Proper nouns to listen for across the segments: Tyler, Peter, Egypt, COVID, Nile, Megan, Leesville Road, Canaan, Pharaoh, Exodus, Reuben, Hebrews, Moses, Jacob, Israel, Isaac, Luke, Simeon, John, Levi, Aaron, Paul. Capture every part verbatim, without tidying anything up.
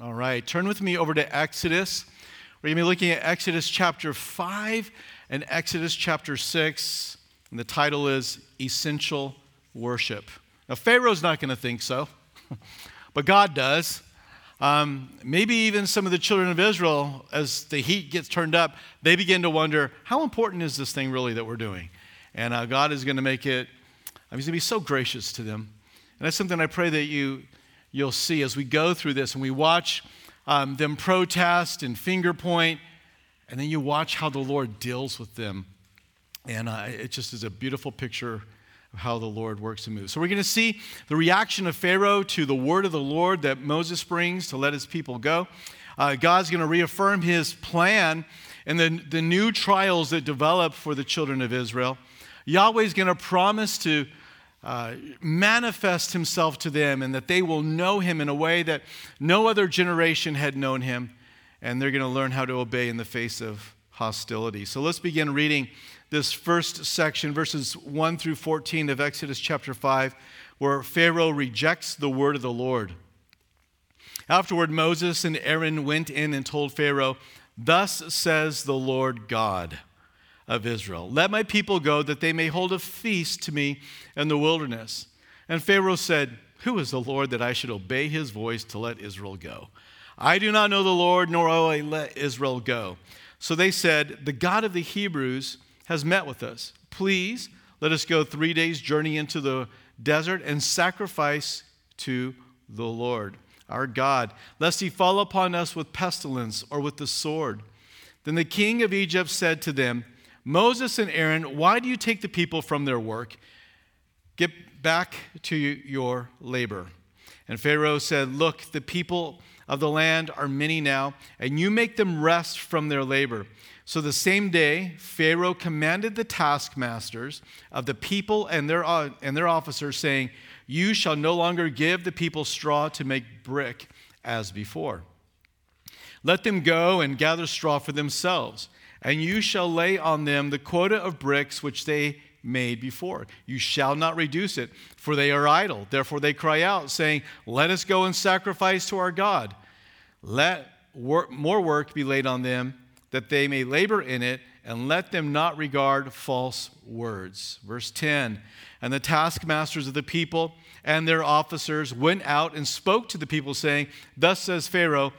All right, turn with me over to Exodus. We're going to be looking at Exodus chapter five and Exodus chapter six, and the title is Essential Worship. Now, Pharaoh's not going to think so, but God does. Um, maybe even some of the children of Israel, as the heat gets turned up, they begin to wonder, how important is this thing really that we're doing? And uh, God is going to make it, I mean, he's going to be so gracious to them. And that's something I pray that you... you'll see as we go through this and we watch um, them protest and finger point, and then you watch how the Lord deals with them. And uh, it just is a beautiful picture of how the Lord works and moves. So we're going to see the reaction of Pharaoh to the word of the Lord that Moses brings to let his people go. Uh, God's going to reaffirm his plan and the, the new trials that develop for the children of Israel. Yahweh's going to promise to Uh, manifest himself to them, and that they will know him in a way that no other generation had known him, and they're going to learn how to obey in the face of hostility. So let's begin reading this first section, verses one through fourteen of Exodus chapter five, where Pharaoh rejects the word of the Lord. Afterward, Moses and Aaron went in and told Pharaoh, "Thus says the Lord God of Israel, let my people go that they may hold a feast to me in the wilderness." And Pharaoh said, "Who is the Lord that I should obey his voice to let Israel go? I do not know the Lord, nor will I let Israel go." So they said, "The God of the Hebrews has met with us. Please let us go three days' journey into the desert and sacrifice to the Lord, our God, lest he fall upon us with pestilence or with the sword." Then the king of Egypt said to them, "Moses and Aaron, why do you take the people from their work? Get back to your labor." And Pharaoh said, "Look, the people of the land are many now, and you make them rest from their labor." So the same day, Pharaoh commanded the taskmasters of the people and their, and their officers, saying, "You shall no longer give the people straw to make brick as before. Let them go and gather straw for themselves. And you shall lay on them the quota of bricks which they made before. You shall not reduce it, for they are idle. Therefore they cry out, saying, 'Let us go and sacrifice to our God.' Let work, more work be laid on them, that they may labor in it, and let them not regard false words." Verse ten, "And the taskmasters of the people and their officers went out and spoke to the people, saying, 'Thus says Pharaoh,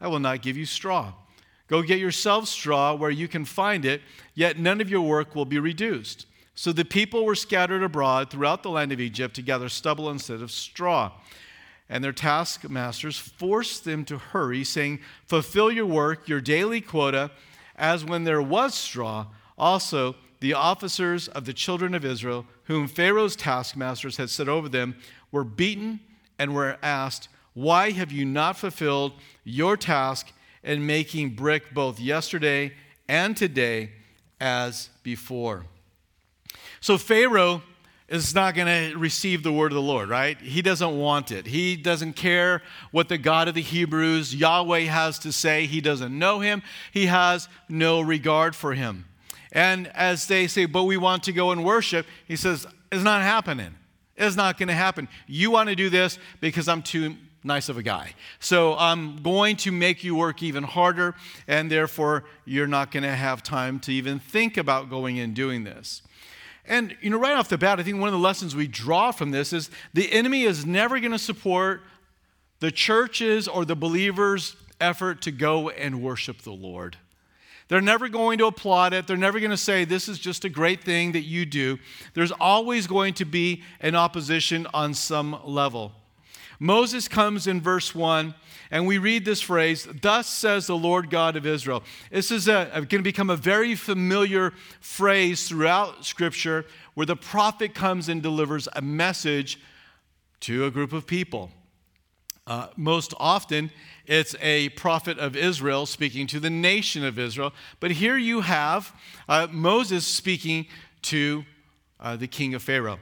I will not give you straw. Go get yourselves straw where you can find it, yet none of your work will be reduced.' So the people were scattered abroad throughout the land of Egypt to gather stubble instead of straw. And their taskmasters forced them to hurry, saying, 'Fulfill your work, your daily quota, as when there was straw.' Also, the officers of the children of Israel, whom Pharaoh's taskmasters had set over them, were beaten and were asked, 'Why have you not fulfilled your task and making brick both yesterday and today as before?'" So Pharaoh is not going to receive the word of the Lord, right? He doesn't want it. He doesn't care what the God of the Hebrews, Yahweh, has to say. He doesn't know him. He has no regard for him. And as they say, "But we want to go and worship," he says, "It's not happening. It's not going to happen. You want to do this because I'm too nice of a guy. So I'm going to make you work even harder, and therefore you're not going to have time to even think about going and doing this." And, you know, right off the bat, I think one of the lessons we draw from this is the enemy is never going to support the church's or the believer's effort to go and worship the Lord. They're never going to applaud it. They're never going to say, "This is just a great thing that you do." There's always going to be an opposition on some level. Moses comes in verse one, and we read this phrase, "Thus says the Lord God of Israel." This is a, going to become a very familiar phrase throughout Scripture, where the prophet comes and delivers a message to a group of people. Uh, most often, it's a prophet of Israel speaking to the nation of Israel. But here you have uh, Moses speaking to uh, the king of Pharaoh.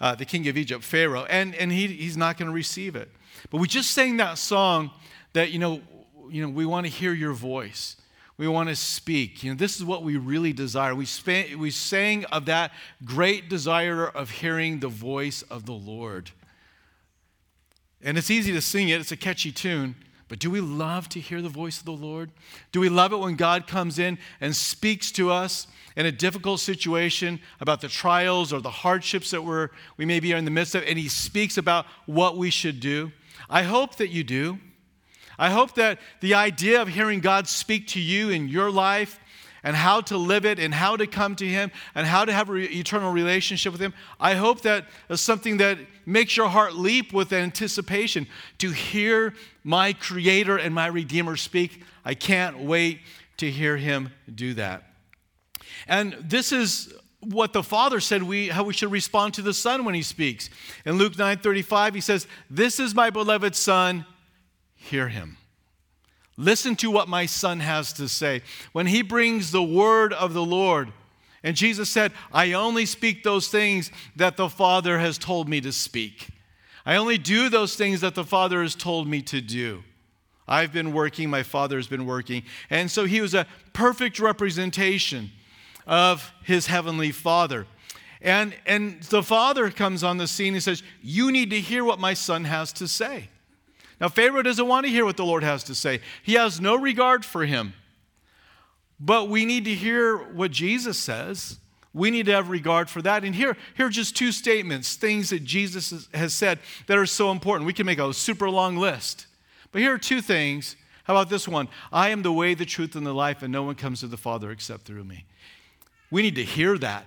Uh, the king of Egypt, Pharaoh, and, and he, he's not going to receive it. But we just sang that song that, you know, you know we want to hear your voice. We want to speak. You know, this is what we really desire. We, span, we sang of that great desire of hearing the voice of the Lord. And it's easy to sing it. It's a catchy tune. But do we love to hear the voice of the Lord? Do we love it when God comes in and speaks to us in a difficult situation about the trials or the hardships that we're, we may be in the midst of, and he speaks about what we should do? I hope that you do. I hope that the idea of hearing God speak to you in your life and how to live it and how to come to him and how to have an eternal relationship with him, I hope that is something that makes your heart leap with anticipation to hear my Creator and my Redeemer speak. I can't wait to hear him do that. And this is what the Father said we how we should respond to the Son when he speaks. In Luke nine thirty-five, he says, "This is my beloved Son, hear him." Listen to what my Son has to say. When he brings the word of the Lord, and Jesus said, "I only speak those things that the Father has told me to speak. I only do those things that the Father has told me to do. I've been working, my Father has been working." And so he was a perfect representation of his heavenly Father. And, and the Father comes on the scene and says, "You need to hear what my Son has to say." Now, Pharaoh doesn't want to hear what the Lord has to say. He has no regard for him. But we need to hear what Jesus says. We need to have regard for that. And here, here are just two statements, things that Jesus has said that are so important. We can make a super long list. But here are two things. How about this one? "I am the way, the truth, and the life, and no one comes to the Father except through me." We need to hear that,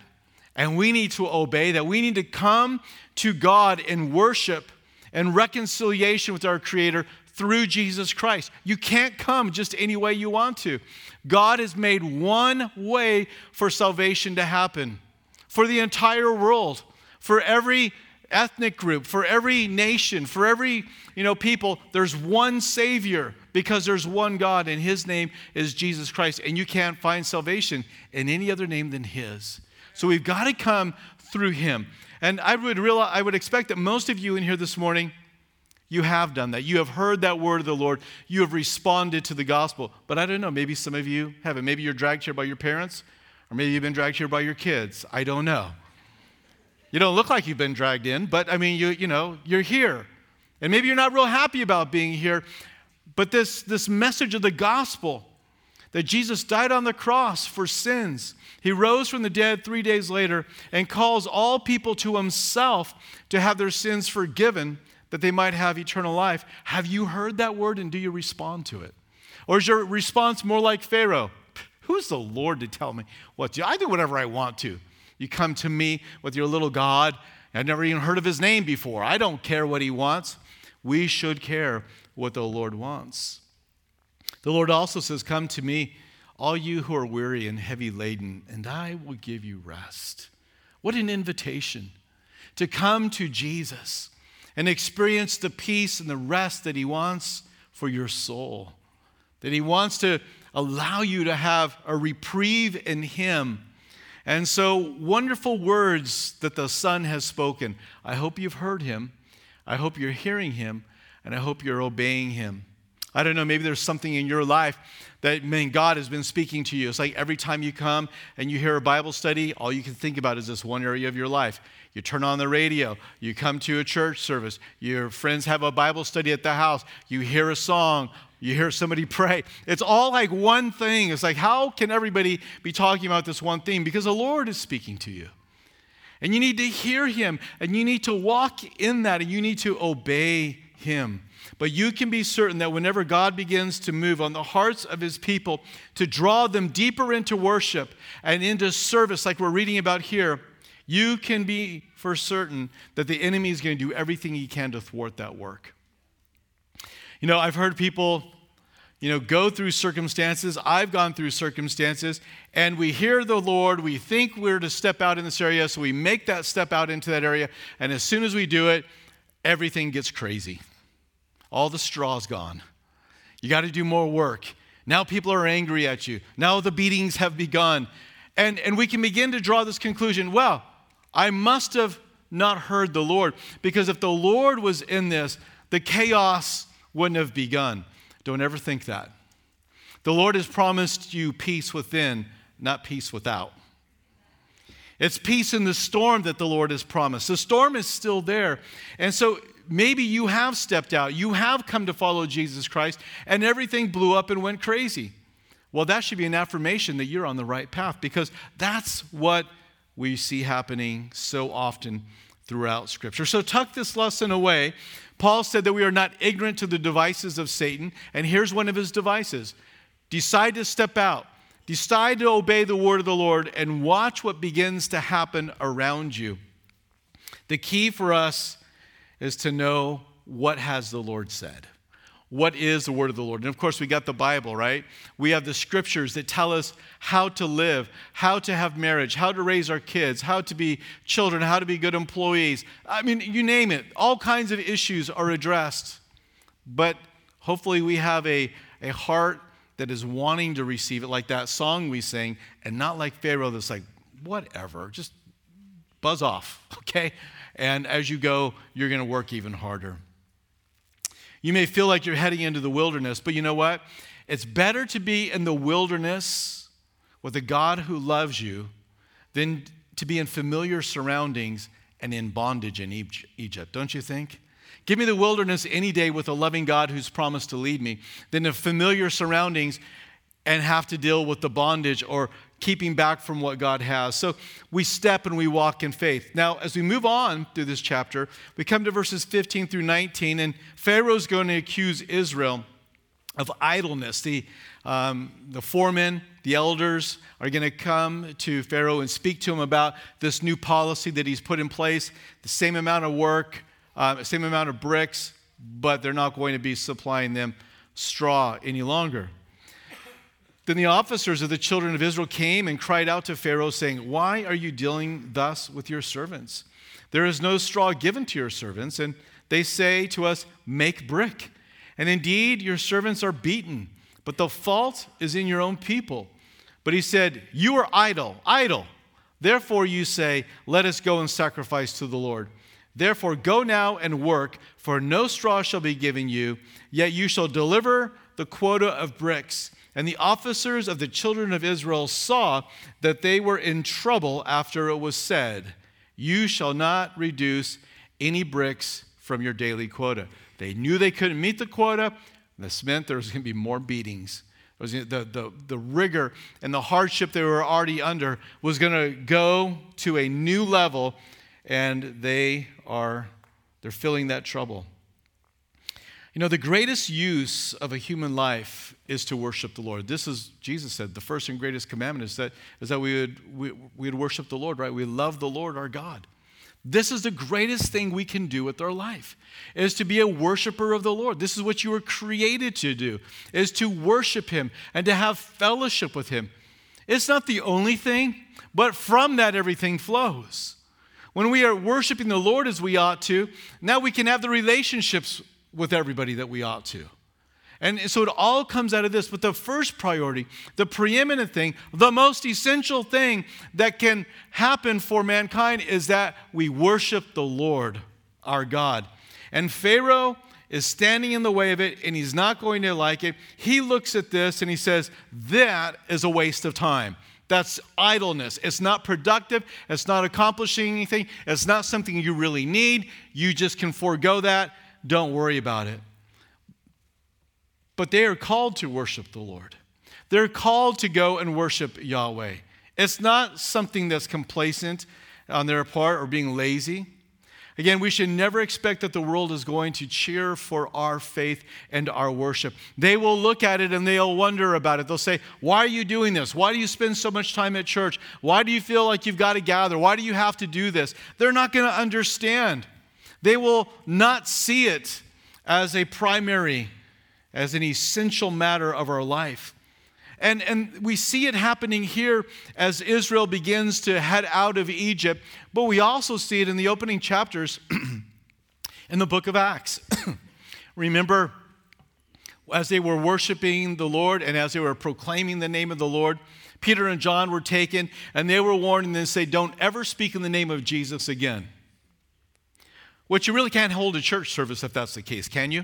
and we need to obey that. We need to come to God in worship and reconciliation with our Creator through Jesus Christ. You can't come just any way you want to. God has made one way for salvation to happen, for the entire world, for every ethnic group, for every nation, for every, you know, people. There's one Savior because there's one God, and his name is Jesus Christ. And you can't find salvation in any other name than his. So we've got to come through him. And I would realize, I would expect that most of you in here this morning, you have done that. You have heard that word of the Lord. You have responded to the gospel. But I don't know, maybe some of you haven't. Maybe you're dragged here by your parents, or maybe you've been dragged here by your kids. I don't know. You don't look like you've been dragged in, but I mean, you you know, you're here. And maybe you're not real happy about being here. But this, this message of the gospel, that Jesus died on the cross for sins. He rose from the dead three days later and calls all people to himself to have their sins forgiven, that they might have eternal life. Have you heard that word, and do you respond to it? Or is your response more like Pharaoh? "Who is the Lord to tell me what to do? I do whatever I want to. You come to me with your little God. I've never even heard of his name before. I don't care what he wants." We should care what the Lord wants. The Lord also says, "Come to me, all you who are weary and heavy laden, and I will give you rest." What an invitation to come to Jesus and experience the peace and the rest that he wants for your soul, that he wants to allow you to have a reprieve in him. And so, wonderful words that the Son has spoken. I hope you've heard him. I hope you're hearing him, and I hope you're obeying him. I don't know, maybe there's something in your life that, man, God has been speaking to you. It's like every time you come and you hear a Bible study, all you can think about is this one area of your life. You turn on the radio. You come to a church service. Your friends have a Bible study at the house. You hear a song. You hear somebody pray. It's all like one thing. It's like, how can everybody be talking about this one thing? Because the Lord is speaking to you. And you need to hear him. And you need to walk in that. And you need to obey him. But you can be certain that whenever God begins to move on the hearts of his people to draw them deeper into worship and into service, like we're reading about here, you can be for certain that the enemy is going to do everything he can to thwart that work. You know, I've heard people, you know, go through circumstances. I've gone through circumstances, and we hear the Lord. We think we're to step out in this area, so we make that step out into that area. And as soon as we do it, everything gets crazy. All the straw's gone. You got to do more work. Now people are angry at you. Now the beatings have begun. And, and we can begin to draw this conclusion, well, I must have not heard the Lord, because if the Lord was in this, the chaos wouldn't have begun. Don't ever think that. The Lord has promised you peace within, not peace without. It's peace in the storm that the Lord has promised. The storm is still there. And so maybe you have stepped out. You have come to follow Jesus Christ, and everything blew up and went crazy. Well, that should be an affirmation that you're on the right path, because that's what we see happening so often throughout Scripture. So tuck this lesson away. Paul said that we are not ignorant to the devices of Satan, and here's one of his devices. Decide to step out. Decide to obey the word of the Lord and watch what begins to happen around you. The key for us is to know, what has the Lord said? What is the word of the Lord? And of course, we got the Bible, right? We have the scriptures that tell us how to live, how to have marriage, how to raise our kids, how to be children, how to be good employees. I mean, you name it. All kinds of issues are addressed. But hopefully we have a, a heart that is wanting to receive it, like that song we sang, and not like Pharaoh that's like, whatever, just buzz off, okay? And as you go, you're going to work even harder. You may feel like you're heading into the wilderness, but you know what? It's better to be in the wilderness with a God who loves you than to be in familiar surroundings and in bondage in Egypt, don't you think? Give me the wilderness any day with a loving God who's promised to lead me than the familiar surroundings and have to deal with the bondage or keeping back from what God has. So we step and we walk in faith. Now, as we move on through this chapter, we come to verses fifteen through nineteen, and Pharaoh's going to accuse Israel of idleness. The, um, the foremen, the elders, are going to come to Pharaoh and speak to him about this new policy that he's put in place, the same amount of work, uh, same amount of bricks, but they're not going to be supplying them straw any longer. Then the officers of the children of Israel came and cried out to Pharaoh, saying, "Why are you dealing thus with your servants? There is no straw given to your servants, and they say to us, 'Make brick.' And indeed, your servants are beaten, but the fault is in your own people." But he said, "You are idle, idle. Therefore you say, 'Let us go and sacrifice to the Lord.' Therefore go now and work, for no straw shall be given you, yet you shall deliver the quota of bricks." And the officers of the children of Israel saw that they were in trouble after it was said, "You shall not reduce any bricks from your daily quota." They knew they couldn't meet the quota. This meant there was going to be more beatings. It was the, the, the rigor and the hardship they were already under was going to go to a new level, and they are they're feeling that trouble. You know, the greatest use of a human life is to worship the Lord. This is, Jesus said, the first and greatest commandment is that, is that we would we, we'd worship the Lord, right? We love the Lord our God. This is the greatest thing we can do with our life, is to be a worshiper of the Lord. This is what you were created to do, is to worship Him and to have fellowship with Him. It's not the only thing, but from that everything flows. When we are worshiping the Lord as we ought to, now we can have the relationships with everybody that we ought to. And so it all comes out of this. But the first priority, the preeminent thing, the most essential thing that can happen for mankind is that we worship the Lord, our God. And Pharaoh is standing in the way of it, and he's not going to like it. He looks at this and he says, that is a waste of time. That's idleness. It's not productive. It's not accomplishing anything. It's not something you really need. You just can forego that. Don't worry about it. But they are called to worship the Lord. They're called to go and worship Yahweh. It's not something that's complacent on their part or being lazy. Again, we should never expect that the world is going to cheer for our faith and our worship. They will look at it and they'll wonder about it. They'll say, "Why are you doing this? Why do you spend so much time at church? Why do you feel like you've got to gather? Why do you have to do this?" They're not going to understand. They will not see it as a primary, as an essential matter of our life. And, and we see it happening here as Israel begins to head out of Egypt, but we also see it in the opening chapters in the book of Acts. Remember, as they were worshiping the Lord and as they were proclaiming the name of the Lord, Peter and John were taken, and they were warned and they say, "Don't ever speak in the name of Jesus again." Which you really can't hold a church service if that's the case, can you?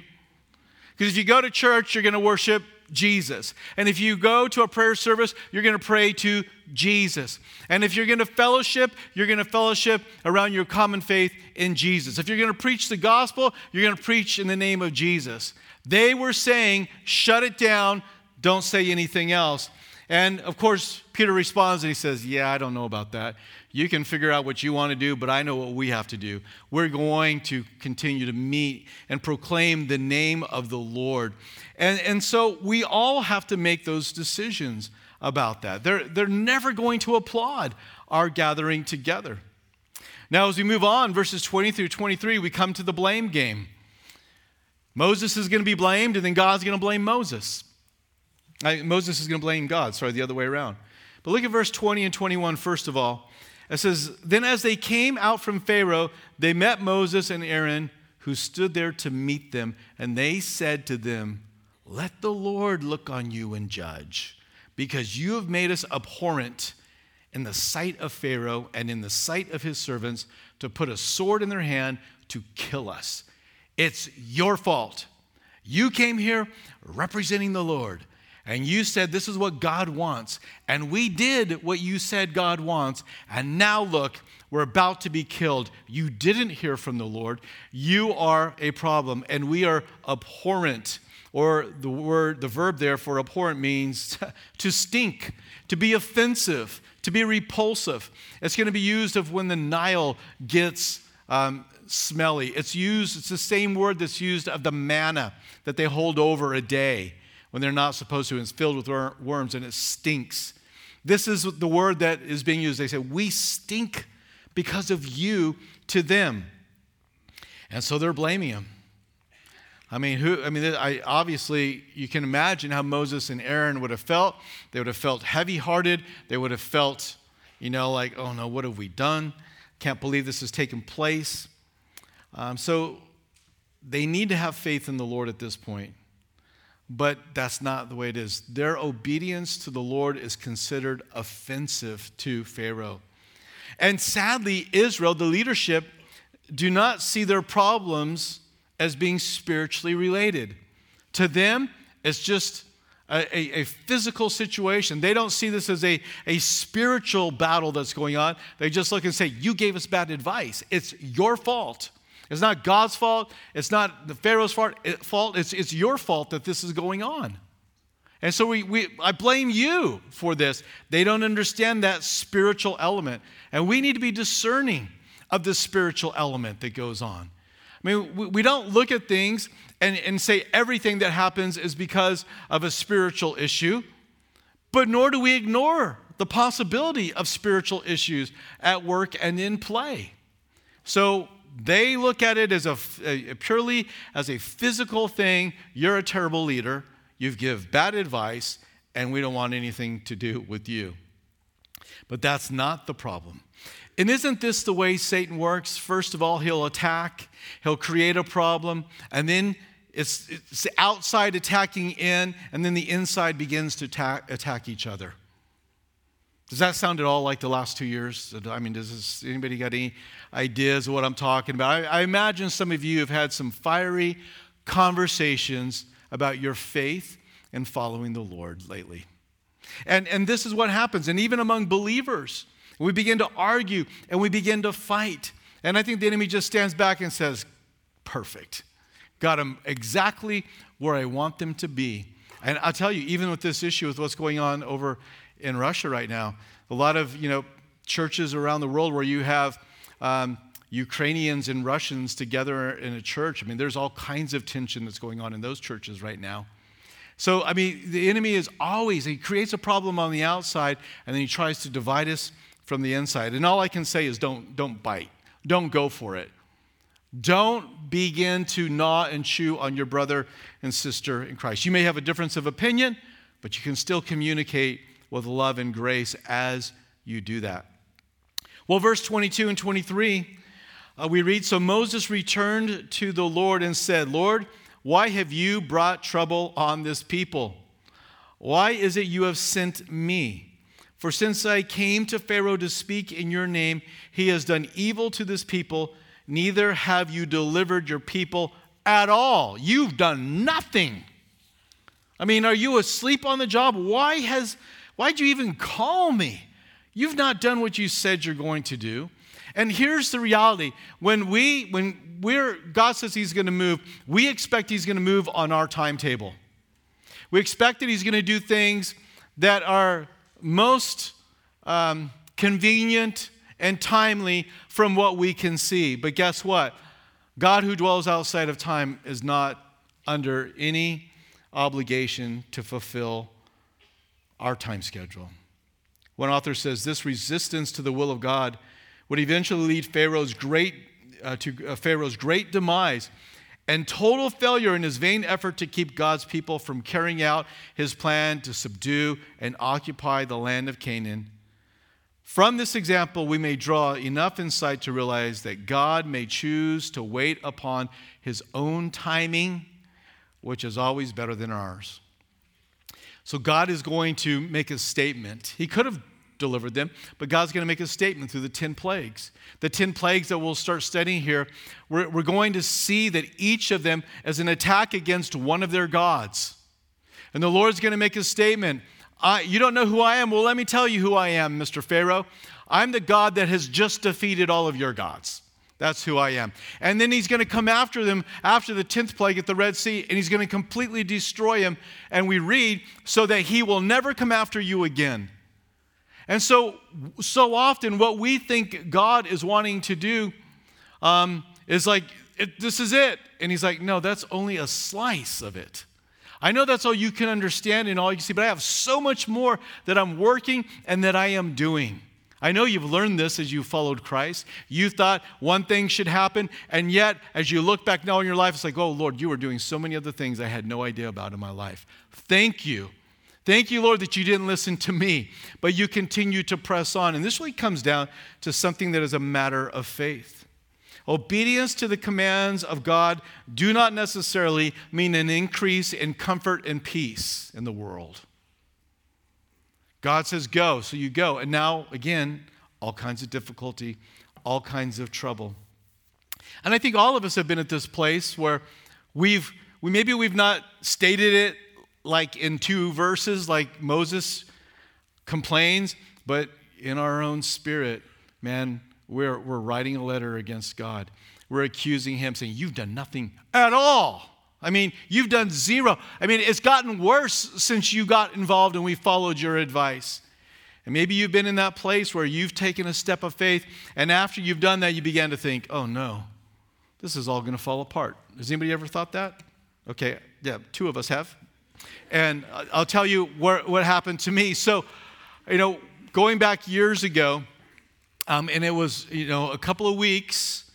Because if you go to church, you're going to worship Jesus. And if you go to a prayer service, you're going to pray to Jesus. And if you're going to fellowship, you're going to fellowship around your common faith in Jesus. If you're going to preach the gospel, you're going to preach in the name of Jesus. They were saying, shut it down, don't say anything else. And of course, Peter responds and he says, yeah, I don't know about that. You can figure out what you want to do, but I know what we have to do. We're going to continue to meet and proclaim the name of the Lord. And, and so we all have to make those decisions about that. They're, they're never going to applaud our gathering together. Now, as we move on, verses twenty through twenty-three, we come to the blame game. Moses is going to be blamed, and then God's going to blame Moses. I, Moses is going to blame God. Sorry, the other way around. But look at verse twenty and twenty-one first of all. It says, then as they came out from Pharaoh, they met Moses and Aaron, who stood there to meet them. And they said to them, let the Lord look on you and judge, because you have made us abhorrent in the sight of Pharaoh and in the sight of his servants, to put a sword in their hand to kill us. It's your fault. You came here representing the Lord. And you said, this is what God wants. And we did what you said God wants. And now look, we're about to be killed. You didn't hear from the Lord. You are a problem. And we are abhorrent. Or the word, the verb there for abhorrent means to stink, to be offensive, to be repulsive. It's going to be used of when the Nile gets um, smelly. It's used, it's the same word that's used of the manna that they hold over a day when they're not supposed to, and it's filled with worms, and it stinks. This is the word that is being used. They say, we stink because of you to them. And so they're blaming him. I mean, who? I mean, I, obviously, you can imagine how Moses and Aaron would have felt. They would have felt heavy-hearted. They would have felt, you know, like, oh, no, what have we done? Can't believe this has taken place. Um, so they need to have faith in the Lord at this point. But that's not the way it is. Their obedience to the Lord is considered offensive to Pharaoh. And sadly, Israel, the leadership, do not see their problems as being spiritually related. To them, it's just a, a, a physical situation. They don't see this as a, a spiritual battle that's going on. They just look and say, you gave us bad advice. It's your fault. It's not God's fault. It's not the Pharaoh's fault. It's, it's your fault that this is going on. And so we, we, I blame you for this. They don't understand that spiritual element. And we need to be discerning of the spiritual element that goes on. I mean, we, we don't look at things and, and say everything that happens is because of a spiritual issue, but nor do we ignore the possibility of spiritual issues at work and in play. So they look at it as a, a purely as a physical thing. You're a terrible leader. You give bad advice, and we don't want anything to do with you. But that's not the problem. And isn't this the way Satan works? First of all, he'll attack. He'll create a problem. And then it's, it's outside attacking in, and then the inside begins to attack, attack each other. Does that sound at all like the last two years? I mean, does this, anybody got any ideas of what I'm talking about? I, I imagine some of you have had some fiery conversations about your faith and following the Lord lately. And, and this is what happens. And even among believers, we begin to argue and we begin to fight. And I think the enemy just stands back and says, perfect. Got them exactly where I want them to be. And I'll tell you, even with this issue, with what's going on over in Russia right now, a lot of, you know, churches around the world where you have um, Ukrainians and Russians together in a church. I mean, there's all kinds of tension that's going on in those churches right now. So, I mean, the enemy is always, he creates a problem on the outside, and then he tries to divide us from the inside. And all I can say is don't, don't bite. Don't go for it. Don't begin to gnaw and chew on your brother and sister in Christ. You may have a difference of opinion, but you can still communicate with love and grace as you do that. Well, verse twenty-two and twenty-three, uh, we read, so Moses returned to the Lord and said, Lord, why have you brought trouble on this people? Why is it you have sent me? For since I came to Pharaoh to speak in your name, he has done evil to this people. Neither have you delivered your people at all. You've done nothing. I mean, are you asleep on the job? Why has... Why'd you even call me? You've not done what you said you're going to do. And here's the reality. When we, when we're, God says he's going to move, we expect he's going to move on our timetable. We expect that he's going to do things that are most um, convenient and timely from what we can see. But guess what? God who dwells outside of time is not under any obligation to fulfill our time schedule. One author says this resistance to the will of God would eventually lead Pharaoh's great, uh, to uh, Pharaoh's great demise and total failure in his vain effort to keep God's people from carrying out his plan to subdue and occupy the land of Canaan. From this example, we may draw enough insight to realize that God may choose to wait upon his own timing, which is always better than ours. So God is going to make a statement. He could have delivered them, but God's going to make a statement through the ten plagues. The ten plagues that we'll start studying here, we're, we're going to see that each of them is an attack against one of their gods. And the Lord's going to make a statement. I, you don't know who I am? Well, let me tell you who I am, Mister Pharaoh. I'm the God that has just defeated all of your gods. That's who I am. And then he's going to come after them after the tenth plague at the Red Sea, and he's going to completely destroy him. And we read, so that he will never come after you again. And so, so often what we think God is wanting to do um, is like, it, this is it. And he's like, no, that's only a slice of it. I know that's all you can understand and all you can see, but I have so much more that I'm working and that I am doing. I know you've learned this as you followed Christ. You thought one thing should happen, and yet as you look back now in your life, it's like, oh, Lord, you were doing so many other things I had no idea about in my life. Thank you. Thank you, Lord, that you didn't listen to me, but you continue to press on. And this really comes down to something that is a matter of faith. Obedience to the commands of God do not necessarily mean an increase in comfort and peace in the world. God says go, so you go. And now, again, all kinds of difficulty, all kinds of trouble. And I think all of us have been at this place where we've, we maybe we've not stated it like in two verses, like Moses complains, but in our own spirit, man, We're, we're writing a letter against God. We're accusing him, saying, you've done nothing at all. I mean, you've done zero. I mean, it's gotten worse since you got involved and we followed your advice. And maybe you've been in that place where you've taken a step of faith, and after you've done that, you began to think, oh no, this is all going to fall apart. Has anybody ever thought that? Okay, yeah, two of us have. And I'll tell you what, what happened to me. So, you know, going back years ago, Um, and it was, you know, a couple of weeks,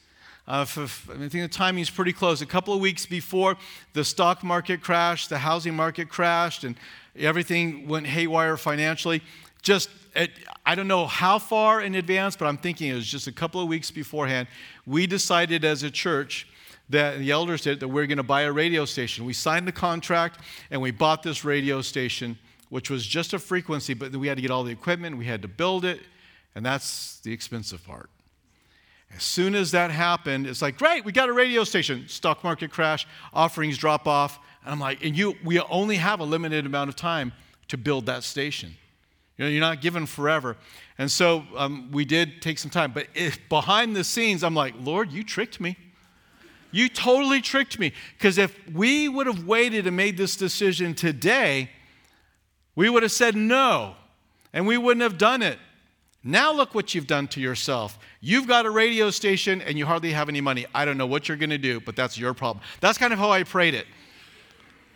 uh, for, I think the timing is pretty close, a couple of weeks before the stock market crashed, the housing market crashed, and everything went haywire financially. Just, at, I don't know how far in advance, but I'm thinking it was just a couple of weeks beforehand, we decided as a church that the elders did that we're going to buy a radio station. We signed the contract, and we bought this radio station, which was just a frequency, but we had to get all the equipment, we had to build it. And that's the expensive part. As soon as that happened, it's like, great, we got a radio station. Stock market crash, offerings drop off. And I'm like, and you, we only have a limited amount of time to build that station. You know, you're not given forever. And so um, we did take some time. But if behind the scenes, I'm like, Lord, you tricked me. You totally tricked me. Because if we would have waited and made this decision today, we would have said no. And we wouldn't have done it. Now look what you've done to yourself. You've got a radio station and you hardly have any money. I don't know what you're going to do, but that's your problem. That's kind of how I prayed it.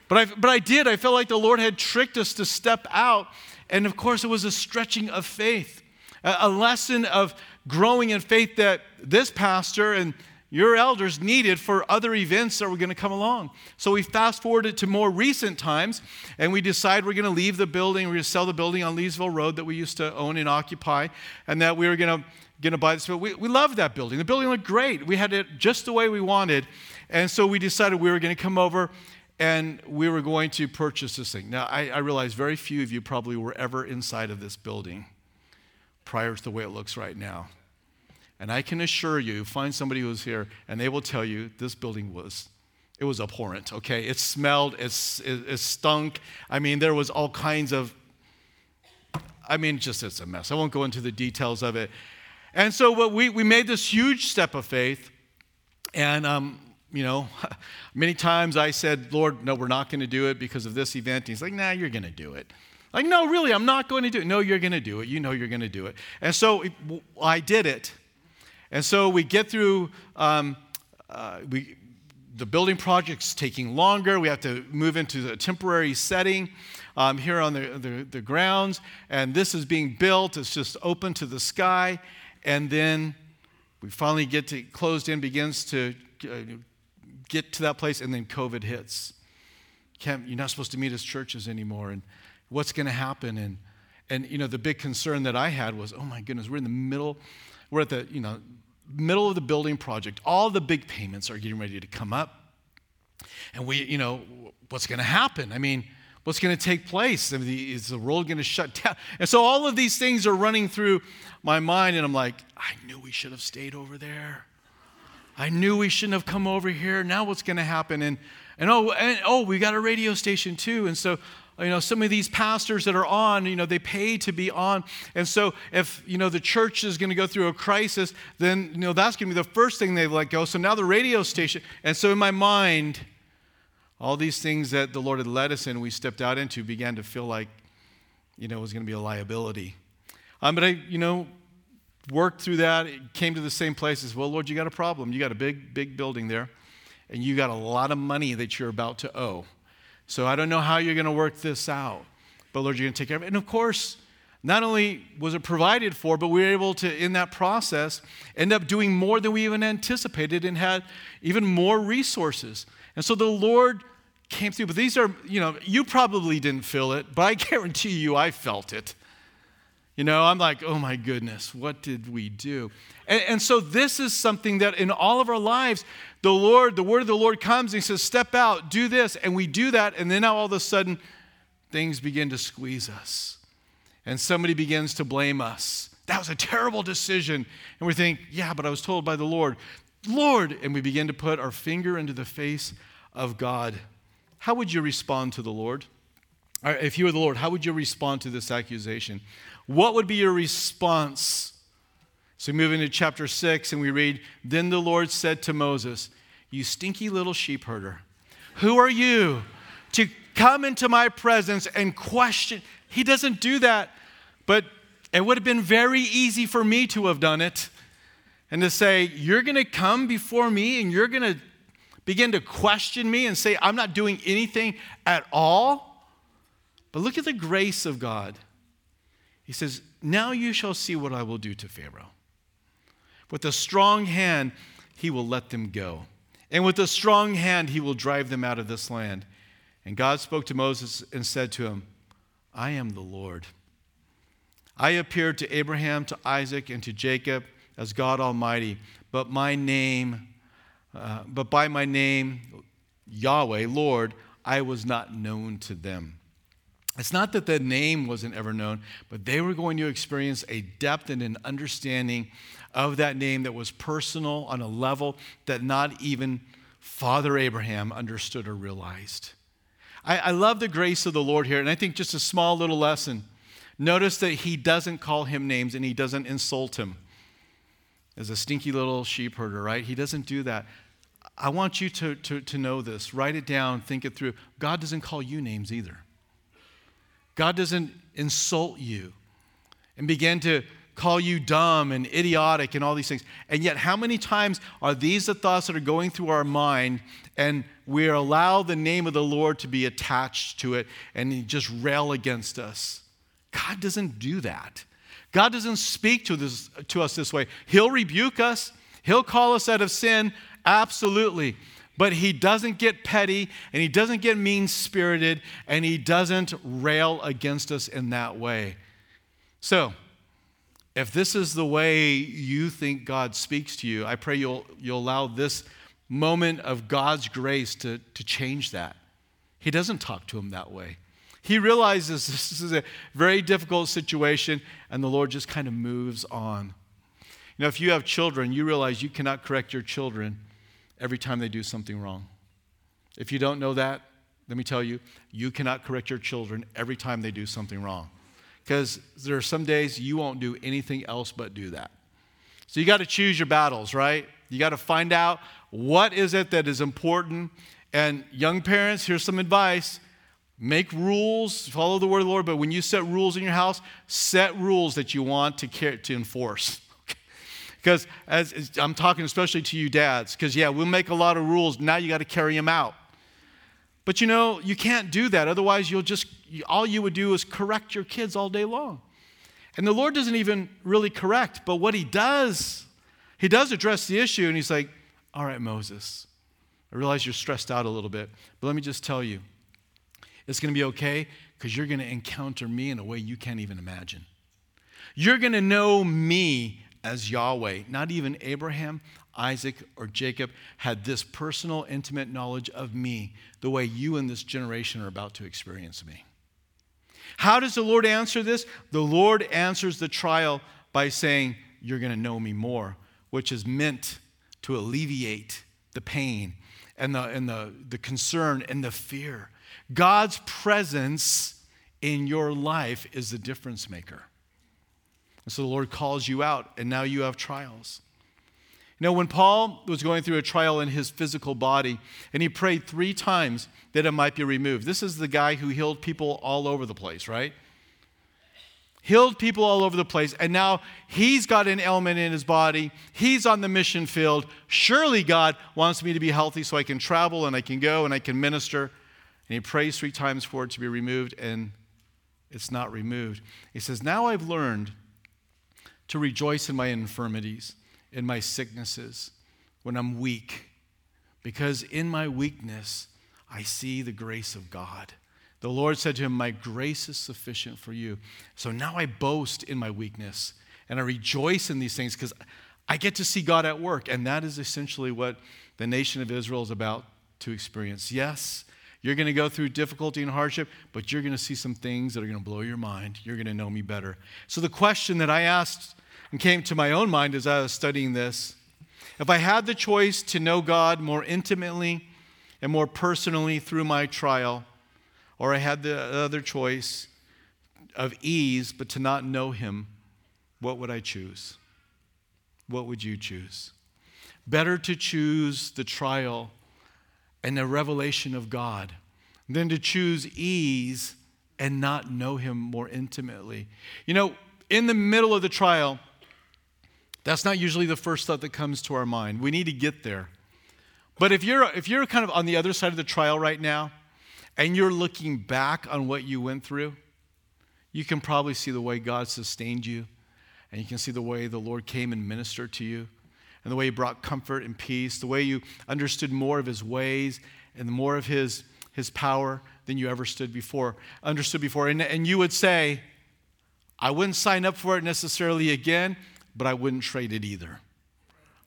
But I, but I did. I felt like the Lord had tricked us to step out. And of course, it was a stretching of faith, a, a lesson of growing in faith that this pastor and your elders needed for other events that were going to come along. So we fast forwarded to more recent times, and we decide we're going to leave the building. We're going to sell the building on Leesville Road that we used to own and occupy, and that we were going to, going to buy this. We, we loved that building. The building looked great. We had it just the way we wanted. And so we decided we were going to come over, and we were going to purchase this thing. Now, I, I realize very few of you probably were ever inside of this building prior to the way it looks right now. And I can assure you, find somebody who's here, and they will tell you this building was, it was abhorrent, okay? It smelled, it, it, it stunk. I mean, there was all kinds of I mean, just it's a mess. I won't go into the details of it. And so what we, we made this huge step of faith. And, um, you know, many times I said, Lord, no, we're not going to do it because of this event. And he's like, nah, you're going to do it. Like, no, really, I'm not going to do it. No, you're going to do it. You know you're going to do it. And so it, I did it. And so we get through, um, uh, we the building project's taking longer. We have to move into a temporary setting um, here on the, the, the grounds. And this is being built. It's just open to the sky. And then we finally get to, closed in, begins to uh, get to that place. And then COVID hits. Can't, you're not supposed to meet as churches anymore. And what's going to happen? And, and, you know, the big concern that I had was, oh, my goodness, we're in the middle. We're at the, you know, middle of the building project. All the big payments are getting ready to come up. And we, you know, what's going to happen? I mean, what's going to take place? I mean, is the world going to shut down? And so all of these things are running through my mind. And I'm like, I knew we should have stayed over there. I knew we shouldn't have come over here. Now what's going to happen? And, and oh, and oh, we got a radio station too. And so, you know, some of these pastors that are on, you know, they pay to be on. And so if, you know, the church is going to go through a crisis, then, you know, that's going to be the first thing they let go. So now the radio station. And so in my mind, all these things that the Lord had led us in, we stepped out into, began to feel like, you know, it was going to be a liability. Um, but I, you know, worked through that. It came to the same place as, well, Lord, you got a problem. You got a big, big building there. And you got a lot of money that you're about to owe. So I don't know how you're going to work this out. But Lord, you're going to take care of it. And of course, not only was it provided for, but we were able to, in that process, end up doing more than we even anticipated and had even more resources. And so the Lord came through. But these are, you know, you probably didn't feel it, but I guarantee you I felt it. You know, I'm like, oh my goodness, what did we do? And, and so this is something that in all of our lives, the Lord, the word of the Lord comes and he says, step out, do this. And we do that. And then now all of a sudden, things begin to squeeze us. And somebody begins to blame us. That was a terrible decision. And we think, yeah, but I was told by the Lord. Lord, and we begin to put our finger into the face of God. How would you respond to the Lord? All right, if you were the Lord, how would you respond to this accusation? What would be your response? So we move into chapter six and we read, then the Lord said to Moses, you stinky little sheep herder, who are you to come into my presence and question? He doesn't do that, but it would have been very easy for me to have done it and to say, you're going to come before me and you're going to begin to question me and say, I'm not doing anything at all. But look at the grace of God. He says, now you shall see what I will do to Pharaoh. With a strong hand, he will let them go. And with a strong hand, he will drive them out of this land. And God spoke to Moses and said to him, I am the Lord. I appeared to Abraham, to Isaac, and to Jacob as God Almighty. But my name, uh, but by my name, Yahweh, Lord, I was not known to them. It's not that the name wasn't ever known, but they were going to experience a depth and an understanding of that name that was personal on a level that not even Father Abraham understood or realized. I, I love the grace of the Lord here, and I think just a small little lesson. Notice that he doesn't call him names and he doesn't insult him as a stinky little sheep herder, right? He doesn't do that. I want you to, to, to know this. Write it down. Think it through. God doesn't call you names either. God doesn't insult you and begin to call you dumb and idiotic and all these things. And yet, how many times are these the thoughts that are going through our mind and we allow the name of the Lord to be attached to it and just rail against us? God doesn't do that. God doesn't speak to, this, to us this way. He'll rebuke us. He'll call us out of sin. Absolutely. But he doesn't get petty, and he doesn't get mean-spirited, and he doesn't rail against us in that way. So, if this is the way you think God speaks to you, I pray you'll, you'll allow this moment of God's grace to, to change that. He doesn't talk to him that way. He realizes this is a very difficult situation, and the Lord just kind of moves on. You know, if you have children, you realize you cannot correct your children every time they do something wrong. If you don't know that, let me tell you, you cannot correct your children every time they do something wrong. because there are some days you won't do anything else but do that. So you got to choose your battles, right? You got to find out what is it that is important. And young parents, here's some advice. Make rules, follow the word of the Lord, but when you set rules in your house, set rules that you want to care, to enforce. Because as, as I'm talking especially to you dads, because yeah, we'll make a lot of rules. Now you got to carry them out. But you know, you can't do that. Otherwise, you'll just, all you would do is correct your kids all day long. And the Lord doesn't even really correct, but what he does, he does address the issue, and he's like, all right, Moses, I realize you're stressed out a little bit, but let me just tell you, it's going to be okay because you're going to encounter me in a way you can't even imagine. You're going to know me as Yahweh. Not even Abraham, Isaac, or Jacob had this personal, intimate knowledge of me the way you and this generation are about to experience me. How does the Lord answer this? The Lord answers the trial by saying, you're going to know me more, which is meant to alleviate the pain and the, and the, the concern and the fear. God's presence in your life is the difference maker. And so the Lord calls you out, and now you have trials. You know, when Paul was going through a trial in his physical body, and he prayed three times that it might be removed. This is the guy who healed people all over the place, right? Healed people all over the place, and now he's got an ailment in his body. He's on the mission field. Surely God wants me to be healthy so I can travel, and I can go, and I can minister. And he prays three times for it to be removed, and it's not removed. He says, now I've learned to rejoice in my infirmities, in my sicknesses, when I'm weak, because in my weakness, I see the grace of God. The Lord said to him, my grace is sufficient for you. So now I boast in my weakness, and I rejoice in these things because I get to see God at work. And that is essentially what the nation of Israel is about to experience. Yes, you're going to go through difficulty and hardship, but you're going to see some things that are going to blow your mind. You're going to know me better. So the question that I asked and came to my own mind as I was studying this, if I had the choice to know God more intimately and more personally through my trial, or I had the other choice of ease but to not know him, what would I choose? What would you choose? Better to choose the trial and the revelation of God than to choose ease and not know him more intimately. You know, in the middle of the trial, that's not usually the first thought that comes to our mind. We need to get there. But if you're if you're kind of on the other side of the trial right now, and you're looking back on what you went through, you can probably see the way God sustained you, and you can see the way the Lord came and ministered to you, and the way he brought comfort and peace, the way you understood more of his ways and more of his, his power than you ever stood before, understood before. And, and you would say, I wouldn't sign up for it necessarily again, but I wouldn't trade it either.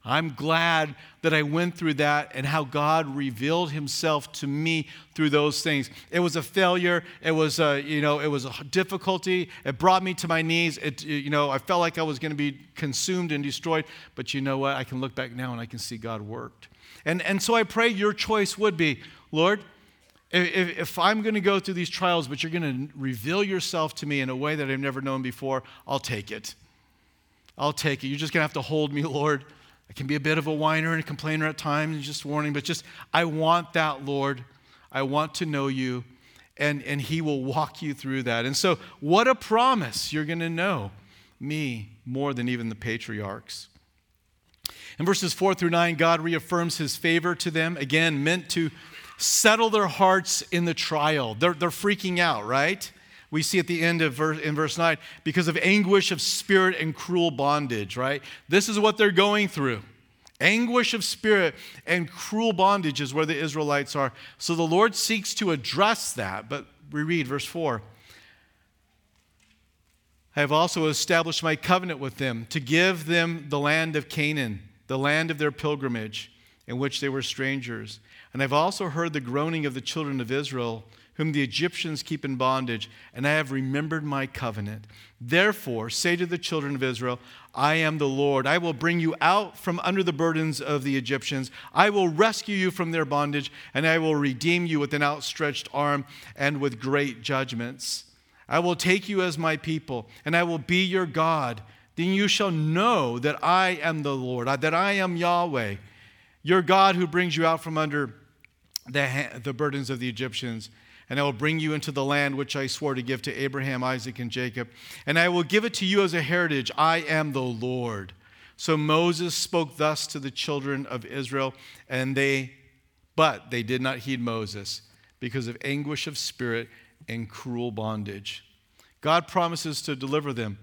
I'm glad that I went through that and how God revealed himself to me through those things. It was a failure. It was a, you know, it was a difficulty. It brought me to my knees. It, you know, I felt like I was going to be consumed and destroyed. But you know what? I can look back now and I can see God worked. And, and so I pray your choice would be, Lord, if, if I'm going to go through these trials, but you're going to reveal yourself to me in a way that I've never known before, I'll take it. I'll take it. You're just going to have to hold me, Lord. I can be a bit of a whiner and a complainer at times, just warning, but just, I want that, Lord. I want to know you, and, and he will walk you through that. And so what a promise. You're going to know me more than even the patriarchs. In verses four through nine, God reaffirms his favor to them, again, meant to settle their hearts in the trial. They're, they're freaking out, right? We see at the end of verse, in verse nine, because of anguish of spirit and cruel bondage, right? This is what they're going through. Anguish of spirit and cruel bondage is where the Israelites are. So the Lord seeks to address that. But we read verse four. I have also established my covenant with them to give them the land of Canaan, the land of their pilgrimage, in which they were strangers. And I've also heard the groaning of the children of Israel, whom the Egyptians keep in bondage, and I have remembered my covenant. Therefore, say to the children of Israel, I am the Lord. I will bring you out from under the burdens of the Egyptians. I will rescue you from their bondage, and I will redeem you with an outstretched arm and with great judgments. I will take you as my people, and I will be your God. Then you shall know that I am the Lord, that I am Yahweh, your God who brings you out from under the, ha- the burdens of the Egyptians. And I will bring you into the land which I swore to give to Abraham, Isaac, and Jacob. And I will give it to you as a heritage. I am the Lord. So Moses spoke thus to the children of Israel, and they, but they did not heed Moses because of anguish of spirit and cruel bondage. God promises to deliver them.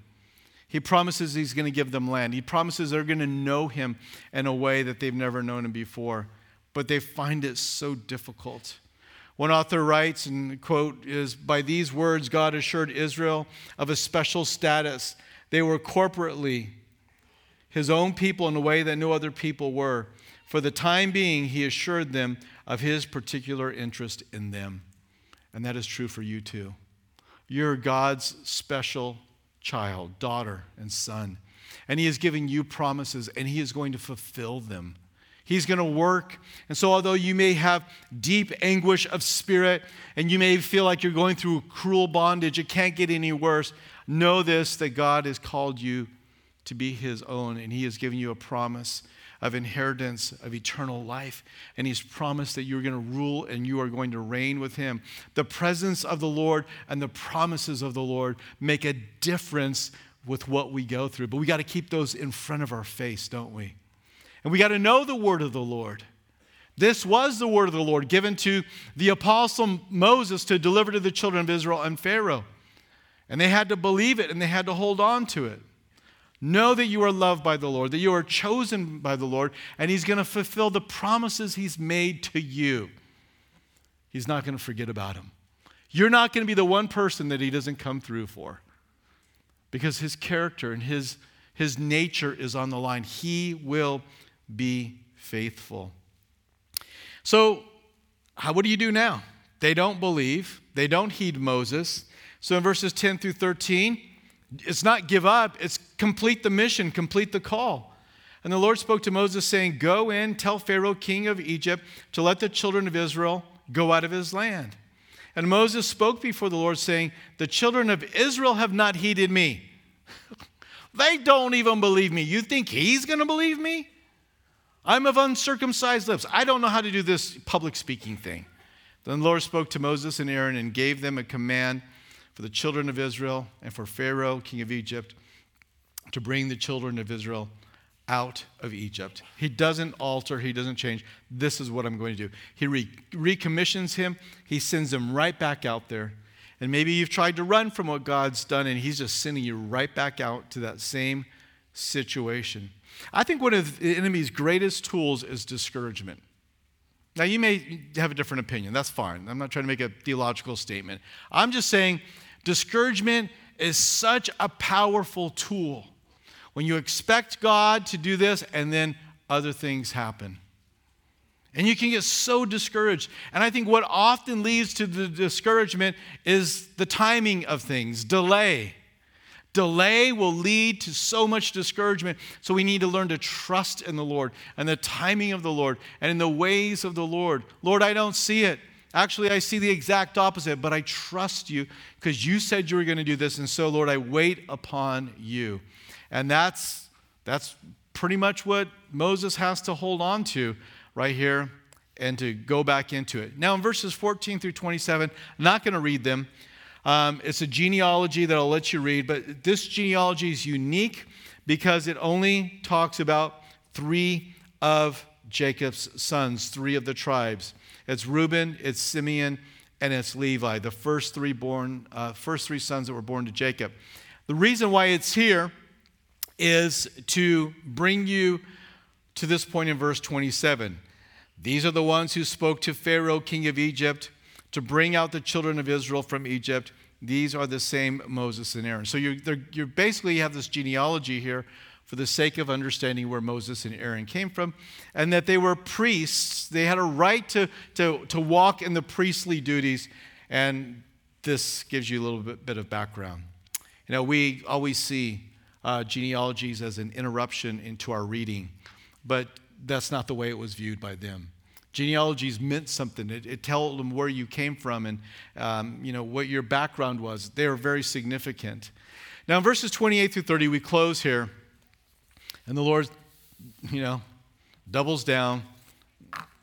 He promises he's going to give them land. He promises they're going to know him in a way that they've never known him before. But they find it so difficult. One author writes, and the quote is, "By these words, God assured Israel of a special status. They were corporately his own people in a way that no other people were. For the time being, he assured them of his particular interest in them." And that is true for you too. You're God's special child, daughter, and son. And he is giving you promises, and he is going to fulfill them. He's going to work. And so although you may have deep anguish of spirit, and you may feel like you're going through cruel bondage, it can't get any worse, know this, that God has called you to be his own, and he has given you a promise of inheritance, of eternal life. And he's promised that you're going to rule and you are going to reign with him. The presence of the Lord and the promises of the Lord make a difference with what we go through. But we got to keep those in front of our face, don't we? And we got to know the word of the Lord. This was the word of the Lord given to the apostle Moses to deliver to the children of Israel and Pharaoh. And they had to believe it and they had to hold on to it. Know that you are loved by the Lord, that you are chosen by the Lord, and he's going to fulfill the promises he's made to you. He's not going to forget about them. You're not going to be the one person that he doesn't come through for, because his character and his, his nature is on the line. He will be faithful. So how, what do you do now? They don't believe. They don't heed Moses. So in verses ten through thirteen, it's not give up, it's complete the mission, complete the call. And the Lord spoke to Moses saying, "Go in, tell Pharaoh, king of Egypt, to let the children of Israel go out of his land." And Moses spoke before the Lord saying, "The children of Israel have not heeded me." They don't even believe me. You think he's going to believe me? I'm of uncircumcised lips. I don't know how to do this public speaking thing. Then the Lord spoke to Moses and Aaron and gave them a command for the children of Israel and for Pharaoh, king of Egypt, to bring the children of Israel out of Egypt. He doesn't alter. He doesn't change. This is what I'm going to do. He re- recommissions him. He sends them right back out there. And maybe you've tried to run from what God's done, and he's just sending you right back out to that same situation. I think one of the enemy's greatest tools is discouragement. Now, you may have a different opinion. That's fine. I'm not trying to make a theological statement. I'm just saying discouragement is such a powerful tool when you expect God to do this and then other things happen. And you can get so discouraged. And I think what often leads to the discouragement is the timing of things, delay. Delay will lead to so much discouragement. So we need to learn to trust in the Lord and the timing of the Lord and in the ways of the Lord. Lord, I don't see it. Actually, I see the exact opposite, but I trust you because you said you were going to do this. And so, Lord, I wait upon you. And that's, that's pretty much what Moses has to hold on to right here and to go back into it. Now, in verses fourteen through twenty-seven, I'm not going to read them. Um, it's a genealogy that I'll let you read, but this genealogy is unique because it only talks about three of Jacob's sons, three of the tribes. It's Reuben, it's Simeon, and it's Levi, the first three born, uh, first three sons that were born to Jacob. The reason why it's here is to bring you to this point in verse twenty-seven. These are the ones who spoke to Pharaoh, king of Egypt, to bring out the children of Israel from Egypt. These are the same Moses and Aaron. So you you basically have this genealogy here for the sake of understanding where Moses and Aaron came from, and that they were priests. They had a right to, to, to walk in the priestly duties, and this gives you a little bit, bit of background. You know, we always see uh, genealogies as an interruption into our reading, but that's not the way it was viewed by them. Genealogies meant something. It, it told them where you came from and um, you know what your background was. They are very significant. Now, in verses twenty-eight through thirty, we close here, and the Lord, you know, doubles down,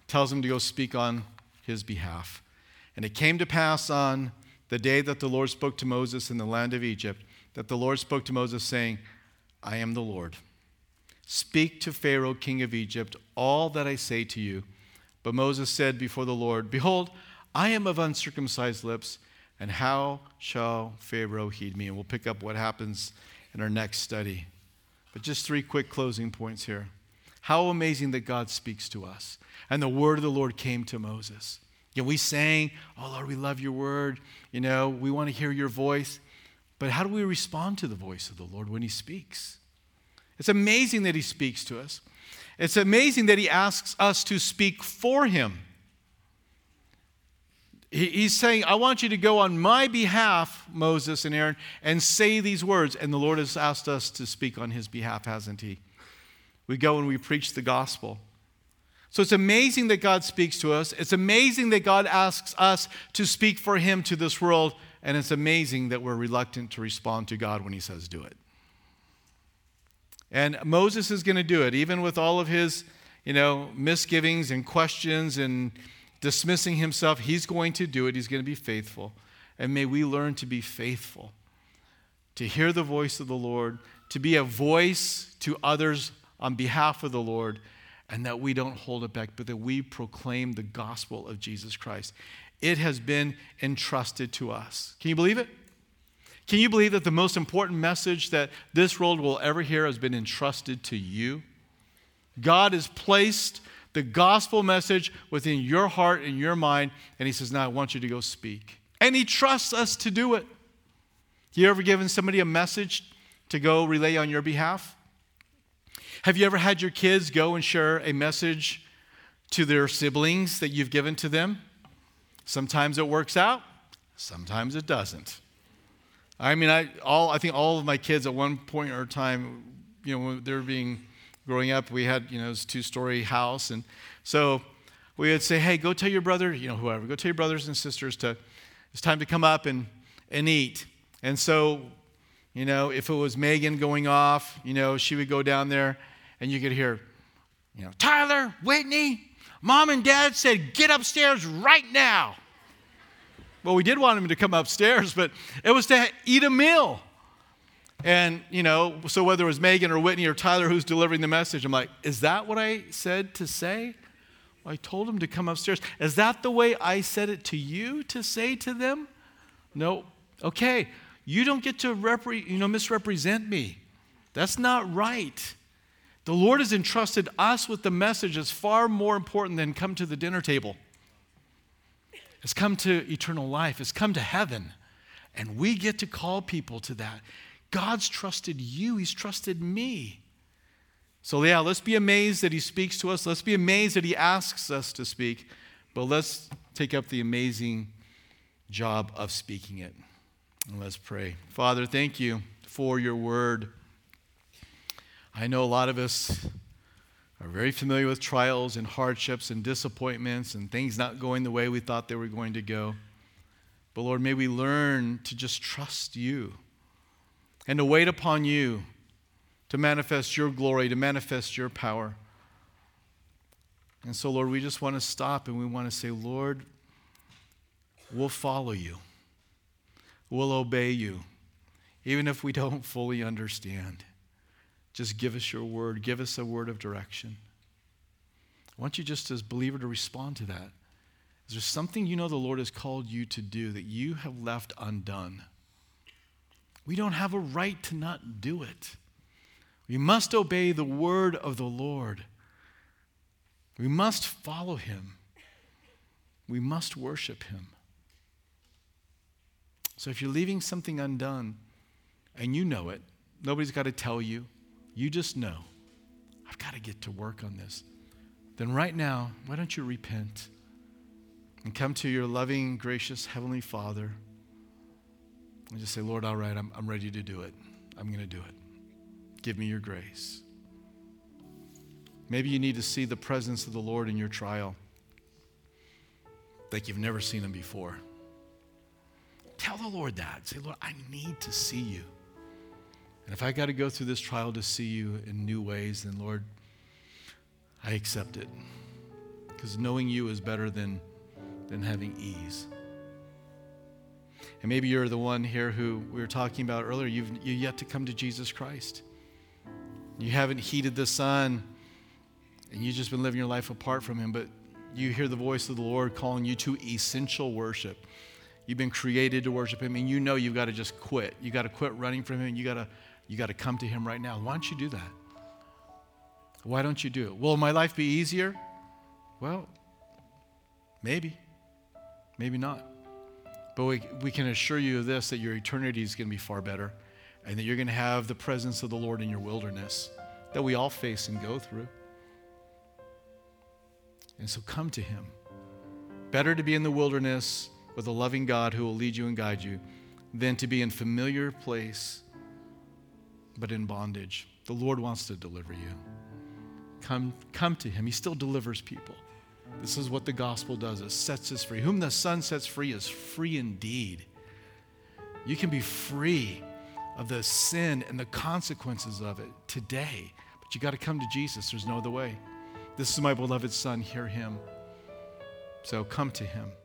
tells him to go speak on his behalf. And it came to pass on the day that the Lord spoke to Moses in the land of Egypt, that the Lord spoke to Moses, saying, I am the Lord. Speak to Pharaoh, king of Egypt, all that I say to you. But Moses said before the Lord, Behold, I am of uncircumcised lips, and how shall Pharaoh heed me? And we'll pick up what happens in our next study. But just three quick closing points here. How amazing that God speaks to us. And the word of the Lord came to Moses. You know, we sang, oh, Lord, we love your word. You know, we want to hear your voice. But how do we respond to the voice of the Lord when he speaks? It's amazing that he speaks to us. It's amazing that he asks us to speak for him. He's saying, I want you to go on my behalf, Moses and Aaron, and say these words. And the Lord has asked us to speak on his behalf, hasn't he? We go and we preach the gospel. So it's amazing that God speaks to us. It's amazing that God asks us to speak for him to this world. And it's amazing that we're reluctant to respond to God when he says, do it. And Moses is going to do it, even with all of his, you know, misgivings and questions and dismissing himself. He's going to do it. He's going to be faithful. And may we learn to be faithful, to hear the voice of the Lord, to be a voice to others on behalf of the Lord, and that we don't hold it back, but that we proclaim the gospel of Jesus Christ. It has been entrusted to us. Can you believe it? Can you believe that the most important message that this world will ever hear has been entrusted to you? God has placed the gospel message within your heart and your mind, and he says, now I want you to go speak. And he trusts us to do it. You ever given somebody a message to go relay on your behalf? Have you ever had your kids go and share a message to their siblings that you've given to them? Sometimes it works out, sometimes it doesn't. I mean, I all I think all of my kids at one point or time, you know, when they were being growing up, we had, you know, this two-story house, and so we would say, hey, go tell your brother, you know, whoever, go tell your brothers and sisters to, it's time to come up and, and eat. And so, you know, if it was Megan going off, you know, she would go down there, and you could hear, you know, Tyler, Whitney, Mom and Dad said, get upstairs right now. Well, we did want him to come upstairs, but it was to eat a meal. And, you know, so whether it was Megan or Whitney or Tyler who's delivering the message, I'm like, is that what I said to say? Well, I told him to come upstairs. Is that the way I said it to you to say to them? No. Okay. You don't get to repre- you know, misrepresent me. That's not right. The Lord has entrusted us with the message that's far more important than come to the dinner table. It's come to eternal life. It's come to heaven. And we get to call people to that. God's trusted you. He's trusted me. So yeah, let's be amazed that he speaks to us. Let's be amazed that he asks us to speak. But let's take up the amazing job of speaking it. And let's pray. Father, thank you for your word. I know a lot of us are very familiar with trials and hardships and disappointments and things not going the way we thought they were going to go. But Lord, may we learn to just trust you and to wait upon you to manifest your glory, to manifest your power. And so, Lord, we just want to stop and we want to say, Lord, we'll follow you. We'll obey you, even if we don't fully understand. Just give us your word. Give us a word of direction. I want you just as a believer to respond to that. Is there something you know the Lord has called you to do that you have left undone? We don't have a right to not do it. We must obey the word of the Lord. We must follow him. We must worship him. So if you're leaving something undone, and you know it, nobody's got to tell you. You just know, I've got to get to work on this. Then right now, why don't you repent and come to your loving, gracious Heavenly Father and just say, Lord, all right, I'm, I'm ready to do it. I'm going to do it. Give me your grace. Maybe you need to see the presence of the Lord in your trial. like you've never seen him before. Tell the Lord that. Say, Lord, I need to see you. And if I got to go through this trial to see you in new ways, then Lord, I accept it. Because knowing you is better than, than having ease. And maybe you're the one here who we were talking about earlier. You've you yet to come to Jesus Christ. You haven't heeded the Son, and you've just been living your life apart from him. But you hear the voice of the Lord calling you to essential worship. You've been created to worship him, and you know you've got to just quit. You've got to quit running from him, and you got to you got to come to him right now. Why don't you do that? Why don't you do it? Will my life be easier? Well, maybe. Maybe not. But we, we can assure you of this, that your eternity is going to be far better, and that you're going to have the presence of the Lord in your wilderness that we all face and go through. And so come to him. Better to be in the wilderness with a loving God who will lead you and guide you than to be in familiar place but in bondage. The Lord wants to deliver you. Come, come to him. He still delivers people. This is what the gospel does. It sets us free. Whom the Son sets free is free indeed. You can be free of the sin and the consequences of it today, but you got to come to Jesus. There's no other way. This is my beloved Son. Hear him. So come to him.